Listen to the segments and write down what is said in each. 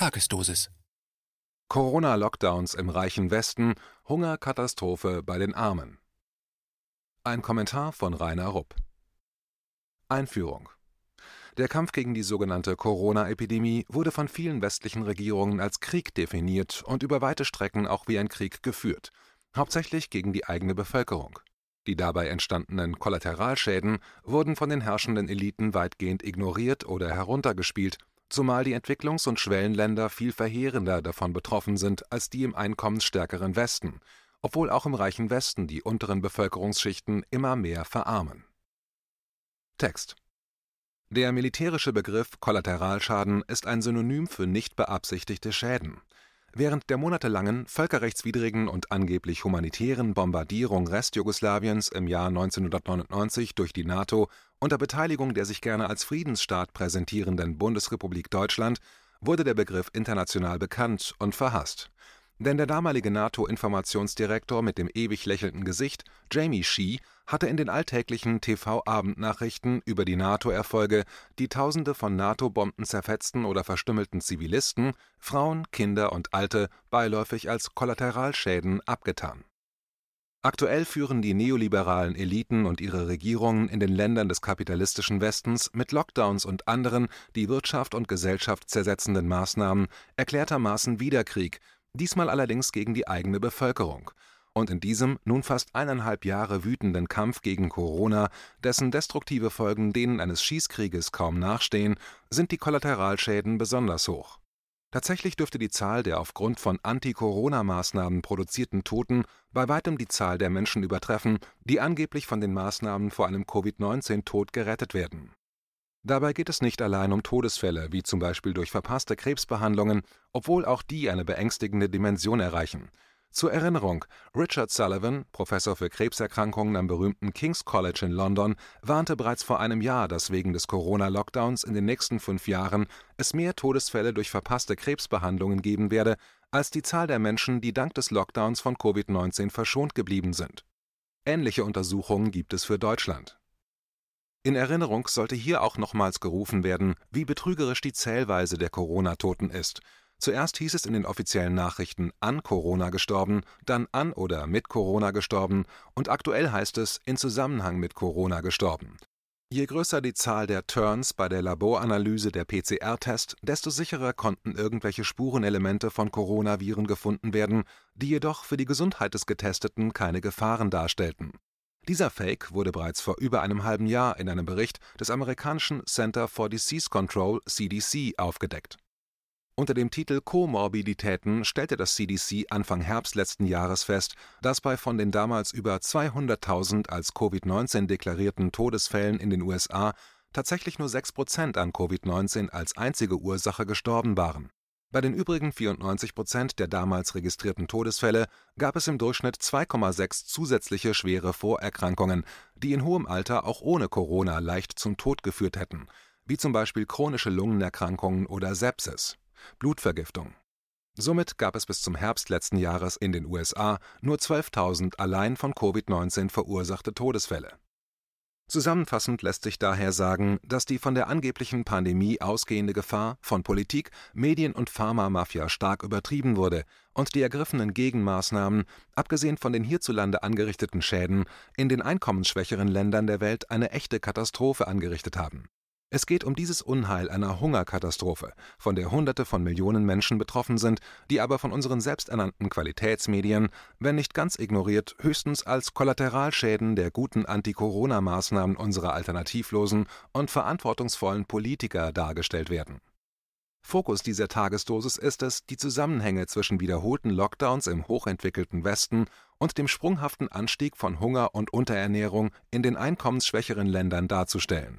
Tagesdosis. Corona-Lockdowns im reichen Westen, Hungerkatastrophe bei den Armen. Ein Kommentar von Rainer Rupp. Einführung. Der Kampf gegen die sogenannte Corona-Epidemie wurde von vielen westlichen Regierungen als Krieg definiert und über weite Strecken auch wie ein Krieg geführt, hauptsächlich gegen die eigene Bevölkerung. Die dabei entstandenen Kollateralschäden wurden von den herrschenden Eliten weitgehend ignoriert oder heruntergespielt, zumal die Entwicklungs- und Schwellenländer viel verheerender davon betroffen sind als die im einkommensstärkeren Westen, obwohl auch im reichen Westen die unteren Bevölkerungsschichten immer mehr verarmen. Text. Der militärische Begriff Kollateralschaden ist ein Synonym für nicht beabsichtigte Schäden. Während der monatelangen, völkerrechtswidrigen und angeblich humanitären Bombardierung Restjugoslawiens im Jahr 1999 durch die NATO unter Beteiligung der sich gerne als Friedensstaat präsentierenden Bundesrepublik Deutschland wurde der Begriff international bekannt und verhasst. Denn der damalige NATO-Informationsdirektor mit dem ewig lächelnden Gesicht, Jamie Shee, hatte in den alltäglichen TV-Abendnachrichten über die NATO-Erfolge, die Tausende von NATO-Bomben zerfetzten oder verstümmelten Zivilisten, Frauen, Kinder und Alte beiläufig als Kollateralschäden abgetan. Aktuell führen die neoliberalen Eliten und ihre Regierungen in den Ländern des kapitalistischen Westens mit Lockdowns und anderen die Wirtschaft und Gesellschaft zersetzenden Maßnahmen erklärtermaßen wieder Krieg, diesmal allerdings gegen die eigene Bevölkerung. Und in diesem nun fast 1,5 Jahre wütenden Kampf gegen Corona, dessen destruktive Folgen denen eines Schießkrieges kaum nachstehen, sind die Kollateralschäden besonders hoch. Tatsächlich dürfte die Zahl der aufgrund von Anti-Corona-Maßnahmen produzierten Toten bei weitem die Zahl der Menschen übertreffen, die angeblich von den Maßnahmen vor einem Covid-19-Tod gerettet werden. Dabei geht es nicht allein um Todesfälle, wie zum Beispiel durch verpasste Krebsbehandlungen, obwohl auch die eine beängstigende Dimension erreichen. Zur Erinnerung, Richard Sullivan, Professor für Krebserkrankungen am berühmten King's College in London, warnte bereits vor einem Jahr, dass wegen des Corona-Lockdowns in den nächsten 5 Jahren es mehr Todesfälle durch verpasste Krebsbehandlungen geben werde, als die Zahl der Menschen, die dank des Lockdowns von Covid-19 verschont geblieben sind. Ähnliche Untersuchungen gibt es für Deutschland. In Erinnerung sollte hier auch nochmals gerufen werden, wie betrügerisch die Zählweise der Corona-Toten ist. Zuerst hieß es in den offiziellen Nachrichten an Corona gestorben, dann an oder mit Corona gestorben und aktuell heißt es in Zusammenhang mit Corona gestorben. Je größer die Zahl der Turns bei der Laboranalyse der PCR-Tests, desto sicherer konnten irgendwelche Spurenelemente von Coronaviren gefunden werden, die jedoch für die Gesundheit des Getesteten keine Gefahren darstellten. Dieser Fake wurde bereits vor über einem halben Jahr in einem Bericht des amerikanischen Center for Disease Control (CDC) aufgedeckt. Unter dem Titel Komorbiditäten stellte das CDC Anfang Herbst letzten Jahres fest, dass bei von den damals über 200.000 als Covid-19 deklarierten Todesfällen in den USA tatsächlich nur 6% an Covid-19 als einzige Ursache gestorben waren. Bei den übrigen 94% der damals registrierten Todesfälle gab es im Durchschnitt 2,6 zusätzliche schwere Vorerkrankungen, die in hohem Alter auch ohne Corona leicht zum Tod geführt hätten, wie zum Beispiel chronische Lungenerkrankungen oder Sepsis, Blutvergiftung. Somit gab es bis zum Herbst letzten Jahres in den USA nur 12.000 allein von Covid-19 verursachte Todesfälle. Zusammenfassend lässt sich daher sagen, dass die von der angeblichen Pandemie ausgehende Gefahr von Politik, Medien und Pharma-Mafia stark übertrieben wurde und die ergriffenen Gegenmaßnahmen, abgesehen von den hierzulande angerichteten Schäden, in den einkommensschwächeren Ländern der Welt eine echte Katastrophe angerichtet haben. Es geht um dieses Unheil einer Hungerkatastrophe, von der Hunderte von Millionen Menschen betroffen sind, die aber von unseren selbsternannten Qualitätsmedien, wenn nicht ganz ignoriert, höchstens als Kollateralschäden der guten Anti-Corona-Maßnahmen unserer alternativlosen und verantwortungsvollen Politiker dargestellt werden. Fokus dieser Tagesdosis ist es, die Zusammenhänge zwischen wiederholten Lockdowns im hochentwickelten Westen und dem sprunghaften Anstieg von Hunger und Unterernährung in den einkommensschwächeren Ländern darzustellen.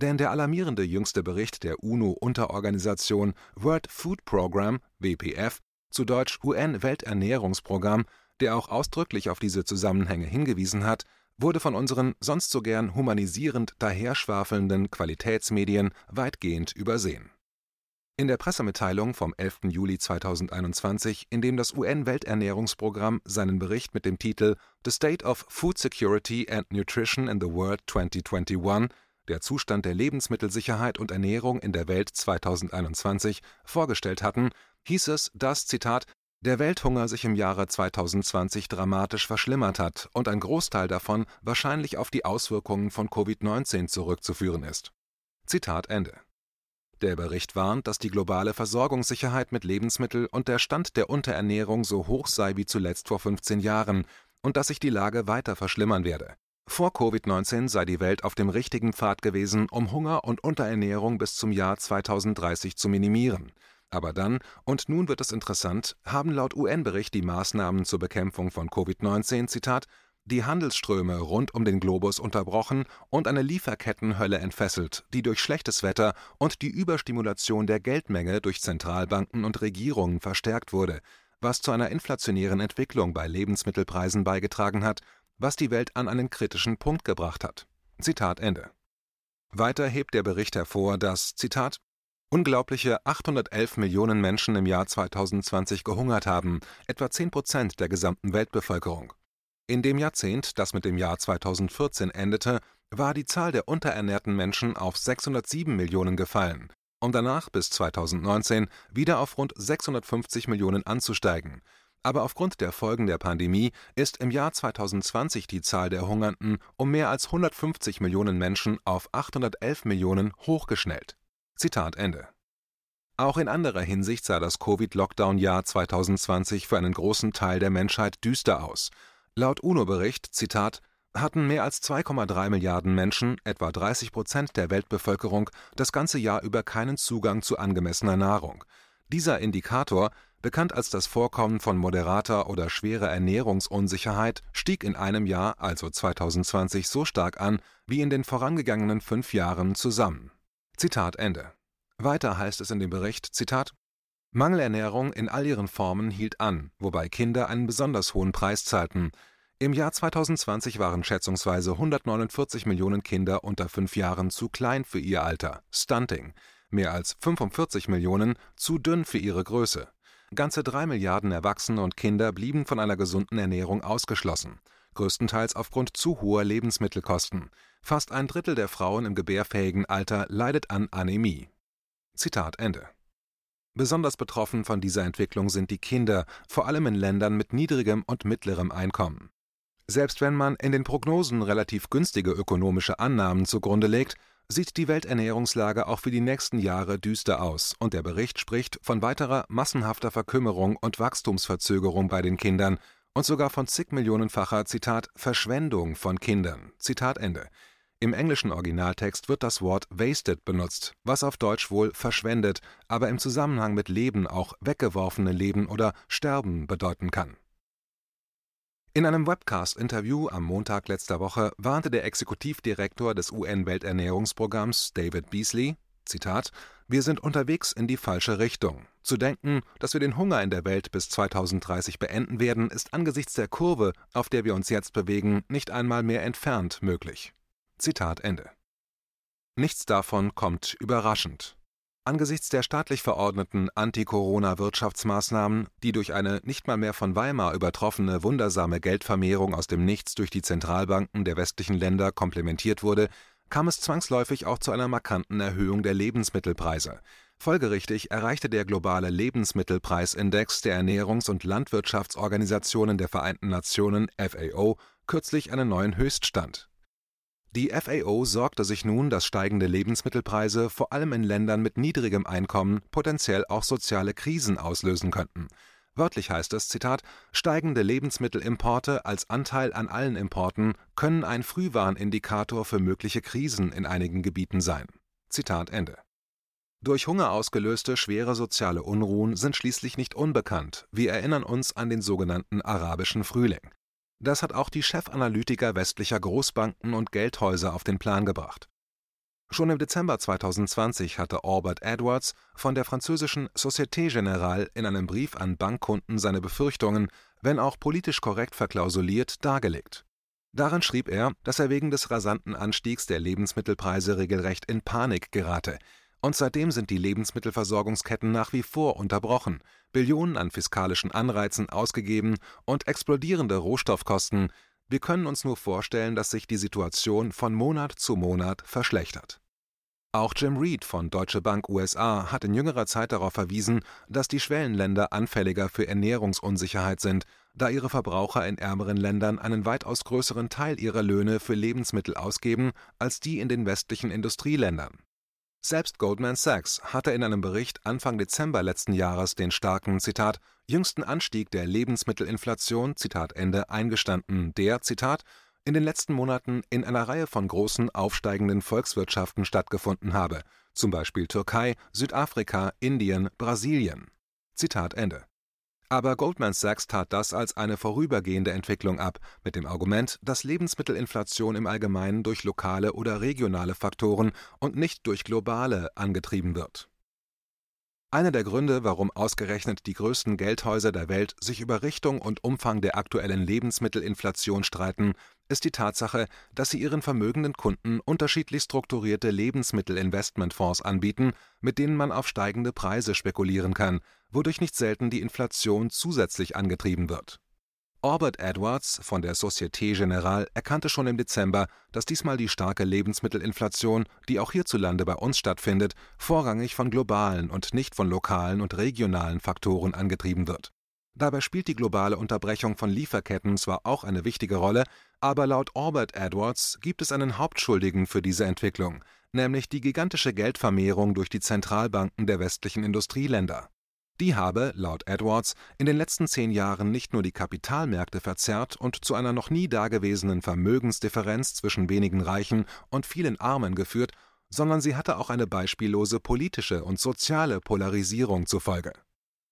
Denn der alarmierende jüngste Bericht der UNO-Unterorganisation World Food Programme, WFP, zu Deutsch UN-Welternährungsprogramm, der auch ausdrücklich auf diese Zusammenhänge hingewiesen hat, wurde von unseren sonst so gern humanisierend daherschwafelnden Qualitätsmedien weitgehend übersehen. In der Pressemitteilung vom 11. Juli 2021, in dem das UN-Welternährungsprogramm seinen Bericht mit dem Titel The State of Food Security and Nutrition in the World 2021 der Zustand der Lebensmittelsicherheit und Ernährung in der Welt 2021, vorgestellt hatten, hieß es, dass, Zitat, der Welthunger sich im Jahre 2020 dramatisch verschlimmert hat und ein Großteil davon wahrscheinlich auf die Auswirkungen von Covid-19 zurückzuführen ist. Zitat Ende. Der Bericht warnt, dass die globale Versorgungssicherheit mit Lebensmitteln und der Stand der Unterernährung so hoch sei wie zuletzt vor 15 Jahren und dass sich die Lage weiter verschlimmern werde. Vor Covid-19 sei die Welt auf dem richtigen Pfad gewesen, um Hunger und Unterernährung bis zum Jahr 2030 zu minimieren. Aber dann, und nun wird es interessant, haben laut UN-Bericht die Maßnahmen zur Bekämpfung von Covid-19, Zitat, die Handelsströme rund um den Globus unterbrochen und eine Lieferkettenhölle entfesselt, die durch schlechtes Wetter und die Überstimulation der Geldmenge durch Zentralbanken und Regierungen verstärkt wurde, was zu einer inflationären Entwicklung bei Lebensmittelpreisen beigetragen hat, was die Welt an einen kritischen Punkt gebracht hat. Zitat Ende. Weiter hebt der Bericht hervor, dass, Zitat, unglaubliche 811 Millionen Menschen im Jahr 2020 gehungert haben, etwa 10% der gesamten Weltbevölkerung. In dem Jahrzehnt, das mit dem Jahr 2014 endete, war die Zahl der unterernährten Menschen auf 607 Millionen gefallen, um danach bis 2019 wieder auf rund 650 Millionen anzusteigen. Aber aufgrund der Folgen der Pandemie ist im Jahr 2020 die Zahl der Hungernden um mehr als 150 Millionen Menschen auf 811 Millionen hochgeschnellt. Zitat Ende. Auch in anderer Hinsicht sah das Covid-Lockdown-Jahr 2020 für einen großen Teil der Menschheit düster aus. Laut UNO-Bericht, Zitat, hatten mehr als 2,3 Milliarden Menschen, etwa 30% der Weltbevölkerung, das ganze Jahr über keinen Zugang zu angemessener Nahrung. Dieser Indikator, bekannt als das Vorkommen von moderater oder schwerer Ernährungsunsicherheit, stieg in einem Jahr, also 2020, so stark an wie in den vorangegangenen 5 Jahren zusammen. Zitat Ende. Weiter heißt es in dem Bericht, Zitat, Mangelernährung in all ihren Formen hielt an, wobei Kinder einen besonders hohen Preis zahlten. Im Jahr 2020 waren schätzungsweise 149 Millionen Kinder unter 5 Jahren zu klein für ihr Alter, Stunting, mehr als 45 Millionen zu dünn für ihre Größe. Ganze 3 Milliarden Erwachsene und Kinder blieben von einer gesunden Ernährung ausgeschlossen, größtenteils aufgrund zu hoher Lebensmittelkosten. Fast ein Drittel der Frauen im gebärfähigen Alter leidet an Anämie. Zitat Ende. Besonders betroffen von dieser Entwicklung sind die Kinder, vor allem in Ländern mit niedrigem und mittlerem Einkommen. Selbst wenn man in den Prognosen relativ günstige ökonomische Annahmen zugrunde legt, sieht die Welternährungslage auch für die nächsten Jahre düster aus und der Bericht spricht von weiterer massenhafter Verkümmerung und Wachstumsverzögerung bei den Kindern, und sogar von zig Millionenfacher, Zitat, Verschwendung von Kindern, Zitat Ende. Im englischen Originaltext wird das Wort wasted benutzt, was auf Deutsch wohl verschwendet, aber im Zusammenhang mit Leben auch weggeworfene Leben oder Sterben bedeuten kann. In einem Webcast-Interview am Montag letzter Woche warnte der Exekutivdirektor des UN-Welternährungsprogramms David Beasley, Zitat, wir sind unterwegs in die falsche Richtung. Zu denken, dass wir den Hunger in der Welt bis 2030 beenden werden, ist angesichts der Kurve, auf der wir uns jetzt bewegen, nicht einmal mehr entfernt möglich. Zitat Ende. Nichts davon kommt überraschend. Angesichts der staatlich verordneten Anti-Corona-Wirtschaftsmaßnahmen, die durch eine nicht mal mehr von Weimar übertroffene wundersame Geldvermehrung aus dem Nichts durch die Zentralbanken der westlichen Länder komplementiert wurde, kam es zwangsläufig auch zu einer markanten Erhöhung der Lebensmittelpreise. Folgerichtig erreichte der globale Lebensmittelpreisindex der Ernährungs- und Landwirtschaftsorganisationen der Vereinten Nationen FAO kürzlich einen neuen Höchststand. Die FAO sorgte sich nun, dass steigende Lebensmittelpreise vor allem in Ländern mit niedrigem Einkommen potenziell auch soziale Krisen auslösen könnten. Wörtlich heißt es, Zitat, steigende Lebensmittelimporte als Anteil an allen Importen können ein Frühwarnindikator für mögliche Krisen in einigen Gebieten sein. Zitat Ende. Durch Hunger ausgelöste schwere soziale Unruhen sind schließlich nicht unbekannt. Wir erinnern uns an den sogenannten arabischen Frühling. Das hat auch die Chefanalytiker westlicher Großbanken und Geldhäuser auf den Plan gebracht. Schon im Dezember 2020 hatte Albert Edwards von der französischen Société Générale in einem Brief an Bankkunden seine Befürchtungen, wenn auch politisch korrekt verklausuliert, dargelegt. Darin schrieb er, dass er wegen des rasanten Anstiegs der Lebensmittelpreise regelrecht in Panik gerate. Und seitdem sind die Lebensmittelversorgungsketten nach wie vor unterbrochen, Billionen an fiskalischen Anreizen ausgegeben und explodierende Rohstoffkosten, Wir können uns nur vorstellen, dass sich die Situation von Monat zu Monat verschlechtert. Auch Jim Reid von Deutsche Bank USA hat in jüngerer Zeit darauf verwiesen, dass die Schwellenländer anfälliger für Ernährungsunsicherheit sind, da ihre Verbraucher in ärmeren Ländern einen weitaus größeren Teil ihrer Löhne für Lebensmittel ausgeben als die in den westlichen Industrieländern. Selbst Goldman Sachs hatte in einem Bericht Anfang Dezember letzten Jahres den starken, Zitat, jüngsten Anstieg der Lebensmittelinflation, Zitat Ende, eingestanden, der, Zitat, in den letzten Monaten in einer Reihe von großen aufsteigenden Volkswirtschaften stattgefunden habe, zum Beispiel Türkei, Südafrika, Indien, Brasilien. Zitat Ende. Aber Goldman Sachs tat das als eine vorübergehende Entwicklung ab, mit dem Argument, dass Lebensmittelinflation im Allgemeinen durch lokale oder regionale Faktoren und nicht durch globale angetrieben wird. Einer der Gründe, warum ausgerechnet die größten Geldhäuser der Welt sich über Richtung und Umfang der aktuellen Lebensmittelinflation streiten, ist die Tatsache, dass sie ihren vermögenden Kunden unterschiedlich strukturierte Lebensmittelinvestmentfonds anbieten, mit denen man auf steigende Preise spekulieren kann, wodurch nicht selten die Inflation zusätzlich angetrieben wird. Albert Edwards von der Société Générale erkannte schon im Dezember, dass diesmal die starke Lebensmittelinflation, die auch hierzulande bei uns stattfindet, vorrangig von globalen und nicht von lokalen und regionalen Faktoren angetrieben wird. Dabei spielt die globale Unterbrechung von Lieferketten zwar auch eine wichtige Rolle, aber laut Albert Edwards gibt es einen Hauptschuldigen für diese Entwicklung, nämlich die gigantische Geldvermehrung durch die Zentralbanken der westlichen Industrieländer. Die habe, laut Edwards, in den letzten 10 Jahren nicht nur die Kapitalmärkte verzerrt und zu einer noch nie dagewesenen Vermögensdifferenz zwischen wenigen Reichen und vielen Armen geführt, sondern sie hatte auch eine beispiellose politische und soziale Polarisierung zur Folge.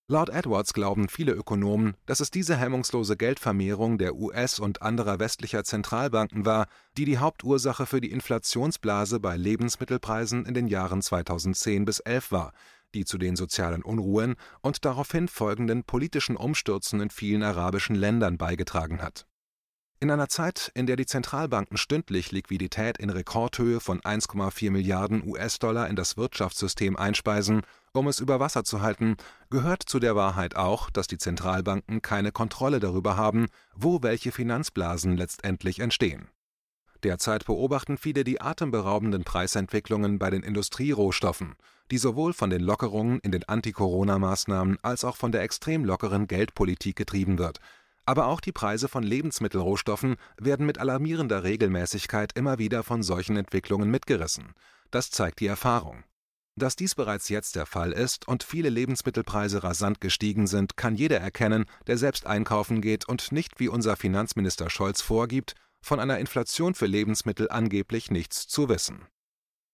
Laut Edwards glauben viele Ökonomen, dass es diese hemmungslose Geldvermehrung der US- und anderer westlicher Zentralbanken war, die die Hauptursache für die Inflationsblase bei Lebensmittelpreisen in den Jahren 2010 bis 2011 war, die zu den sozialen Unruhen und daraufhin folgenden politischen Umstürzen in vielen arabischen Ländern beigetragen hat. In einer Zeit, in der die Zentralbanken stündlich Liquidität in Rekordhöhe von 1,4 Milliarden US-Dollar in das Wirtschaftssystem einspeisen, um es über Wasser zu halten, gehört zu der Wahrheit auch, dass die Zentralbanken keine Kontrolle darüber haben, wo welche Finanzblasen letztendlich entstehen. Derzeit beobachten viele die atemberaubenden Preisentwicklungen bei den Industrierohstoffen, die sowohl von den Lockerungen in den Anti-Corona-Maßnahmen als auch von der extrem lockeren Geldpolitik getrieben wird. Aber auch die Preise von Lebensmittelrohstoffen werden mit alarmierender Regelmäßigkeit immer wieder von solchen Entwicklungen mitgerissen. Das zeigt die Erfahrung. Dass dies bereits jetzt der Fall ist und viele Lebensmittelpreise rasant gestiegen sind, kann jeder erkennen, der selbst einkaufen geht und nicht, wie unser Finanzminister Scholz vorgibt, von einer Inflation für Lebensmittel angeblich nichts zu wissen.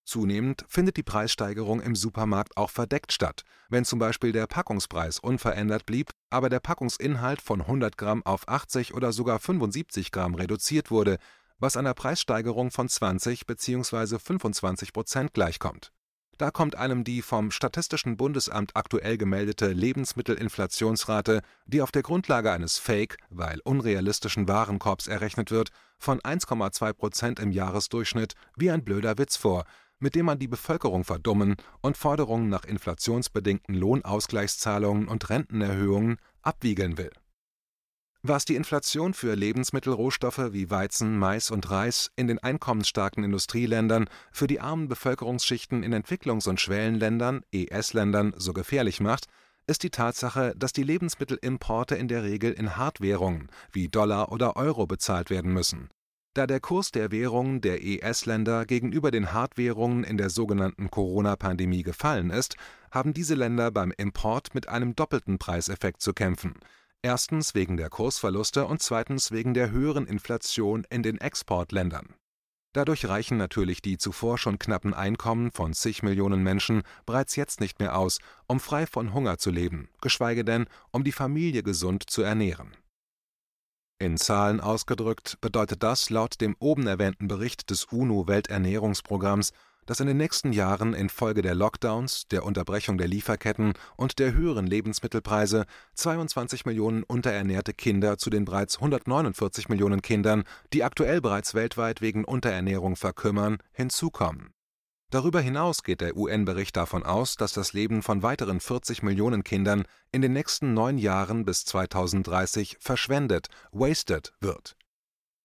Zunehmend findet die Preissteigerung im Supermarkt auch verdeckt statt, wenn zum Beispiel der Packungspreis unverändert blieb, aber der Packungsinhalt von 100 Gramm auf 80 oder sogar 75 Gramm reduziert wurde, was einer Preissteigerung von 20 bzw. 25% gleichkommt. Da kommt einem die vom Statistischen Bundesamt aktuell gemeldete Lebensmittelinflationsrate, die auf der Grundlage eines Fake, weil unrealistischen Warenkorbs errechnet wird, von 1,2% im Jahresdurchschnitt wie ein blöder Witz vor, mit dem man die Bevölkerung verdummen und Forderungen nach inflationsbedingten Lohnausgleichszahlungen und Rentenerhöhungen abwiegeln will. Was die Inflation für Lebensmittelrohstoffe wie Weizen, Mais und Reis in den einkommensstarken Industrieländern für die armen Bevölkerungsschichten in Entwicklungs- und Schwellenländern, ES-Ländern, so gefährlich macht, ist die Tatsache, dass die Lebensmittelimporte in der Regel in Hartwährungen wie Dollar oder Euro bezahlt werden müssen. Da der Kurs der Währungen der ES-Länder gegenüber den Hartwährungen in der sogenannten Corona-Pandemie gefallen ist, haben diese Länder beim Import mit einem doppelten Preiseffekt zu kämpfen. Erstens wegen der Kursverluste und zweitens wegen der höheren Inflation in den Exportländern. Dadurch reichen natürlich die zuvor schon knappen Einkommen von zig Millionen Menschen bereits jetzt nicht mehr aus, um frei von Hunger zu leben, geschweige denn, um die Familie gesund zu ernähren. In Zahlen ausgedrückt bedeutet das laut dem oben erwähnten Bericht des UNO-Welternährungsprogramms, dass in den nächsten Jahren infolge der Lockdowns, der Unterbrechung der Lieferketten und der höheren Lebensmittelpreise 22 Millionen unterernährte Kinder zu den bereits 149 Millionen Kindern, die aktuell bereits weltweit wegen Unterernährung verkümmern, hinzukommen. Darüber hinaus geht der UN-Bericht davon aus, dass das Leben von weiteren 40 Millionen Kindern in den nächsten 9 Jahren bis 2030 verschwendet, wasted wird.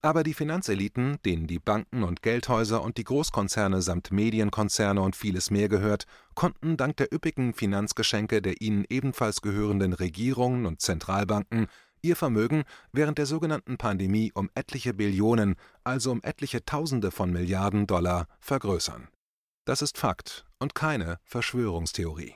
Aber die Finanzeliten, denen die Banken und Geldhäuser und die Großkonzerne samt Medienkonzerne und vieles mehr gehört, konnten dank der üppigen Finanzgeschenke der ihnen ebenfalls gehörenden Regierungen und Zentralbanken ihr Vermögen während der sogenannten Pandemie um etliche Billionen, also um etliche Tausende von Milliarden Dollar, vergrößern. Das ist Fakt und keine Verschwörungstheorie.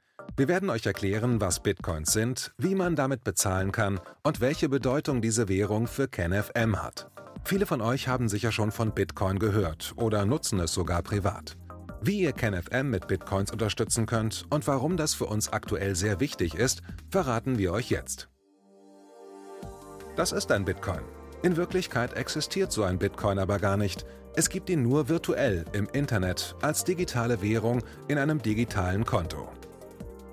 Wir werden euch erklären, was Bitcoins sind, wie man damit bezahlen kann und welche Bedeutung diese Währung für KenFM hat. Viele von euch haben sicher schon von Bitcoin gehört oder nutzen es sogar privat. Wie ihr KenFM mit Bitcoins unterstützen könnt und warum das für uns aktuell sehr wichtig ist, verraten wir euch jetzt. Das ist ein Bitcoin. In Wirklichkeit existiert so ein Bitcoin aber gar nicht. Es gibt ihn nur virtuell im Internet als digitale Währung in einem digitalen Konto.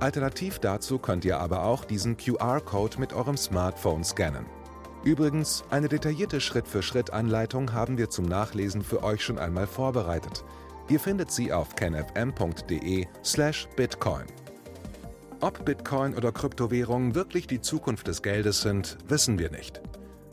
Alternativ dazu könnt ihr aber auch diesen QR-Code mit eurem Smartphone scannen. Übrigens, eine detaillierte Schritt-für-Schritt-Anleitung haben wir zum Nachlesen für euch schon einmal vorbereitet. Ihr findet sie auf kenfm.de/bitcoin. Ob Bitcoin oder Kryptowährungen wirklich die Zukunft des Geldes sind, wissen wir nicht.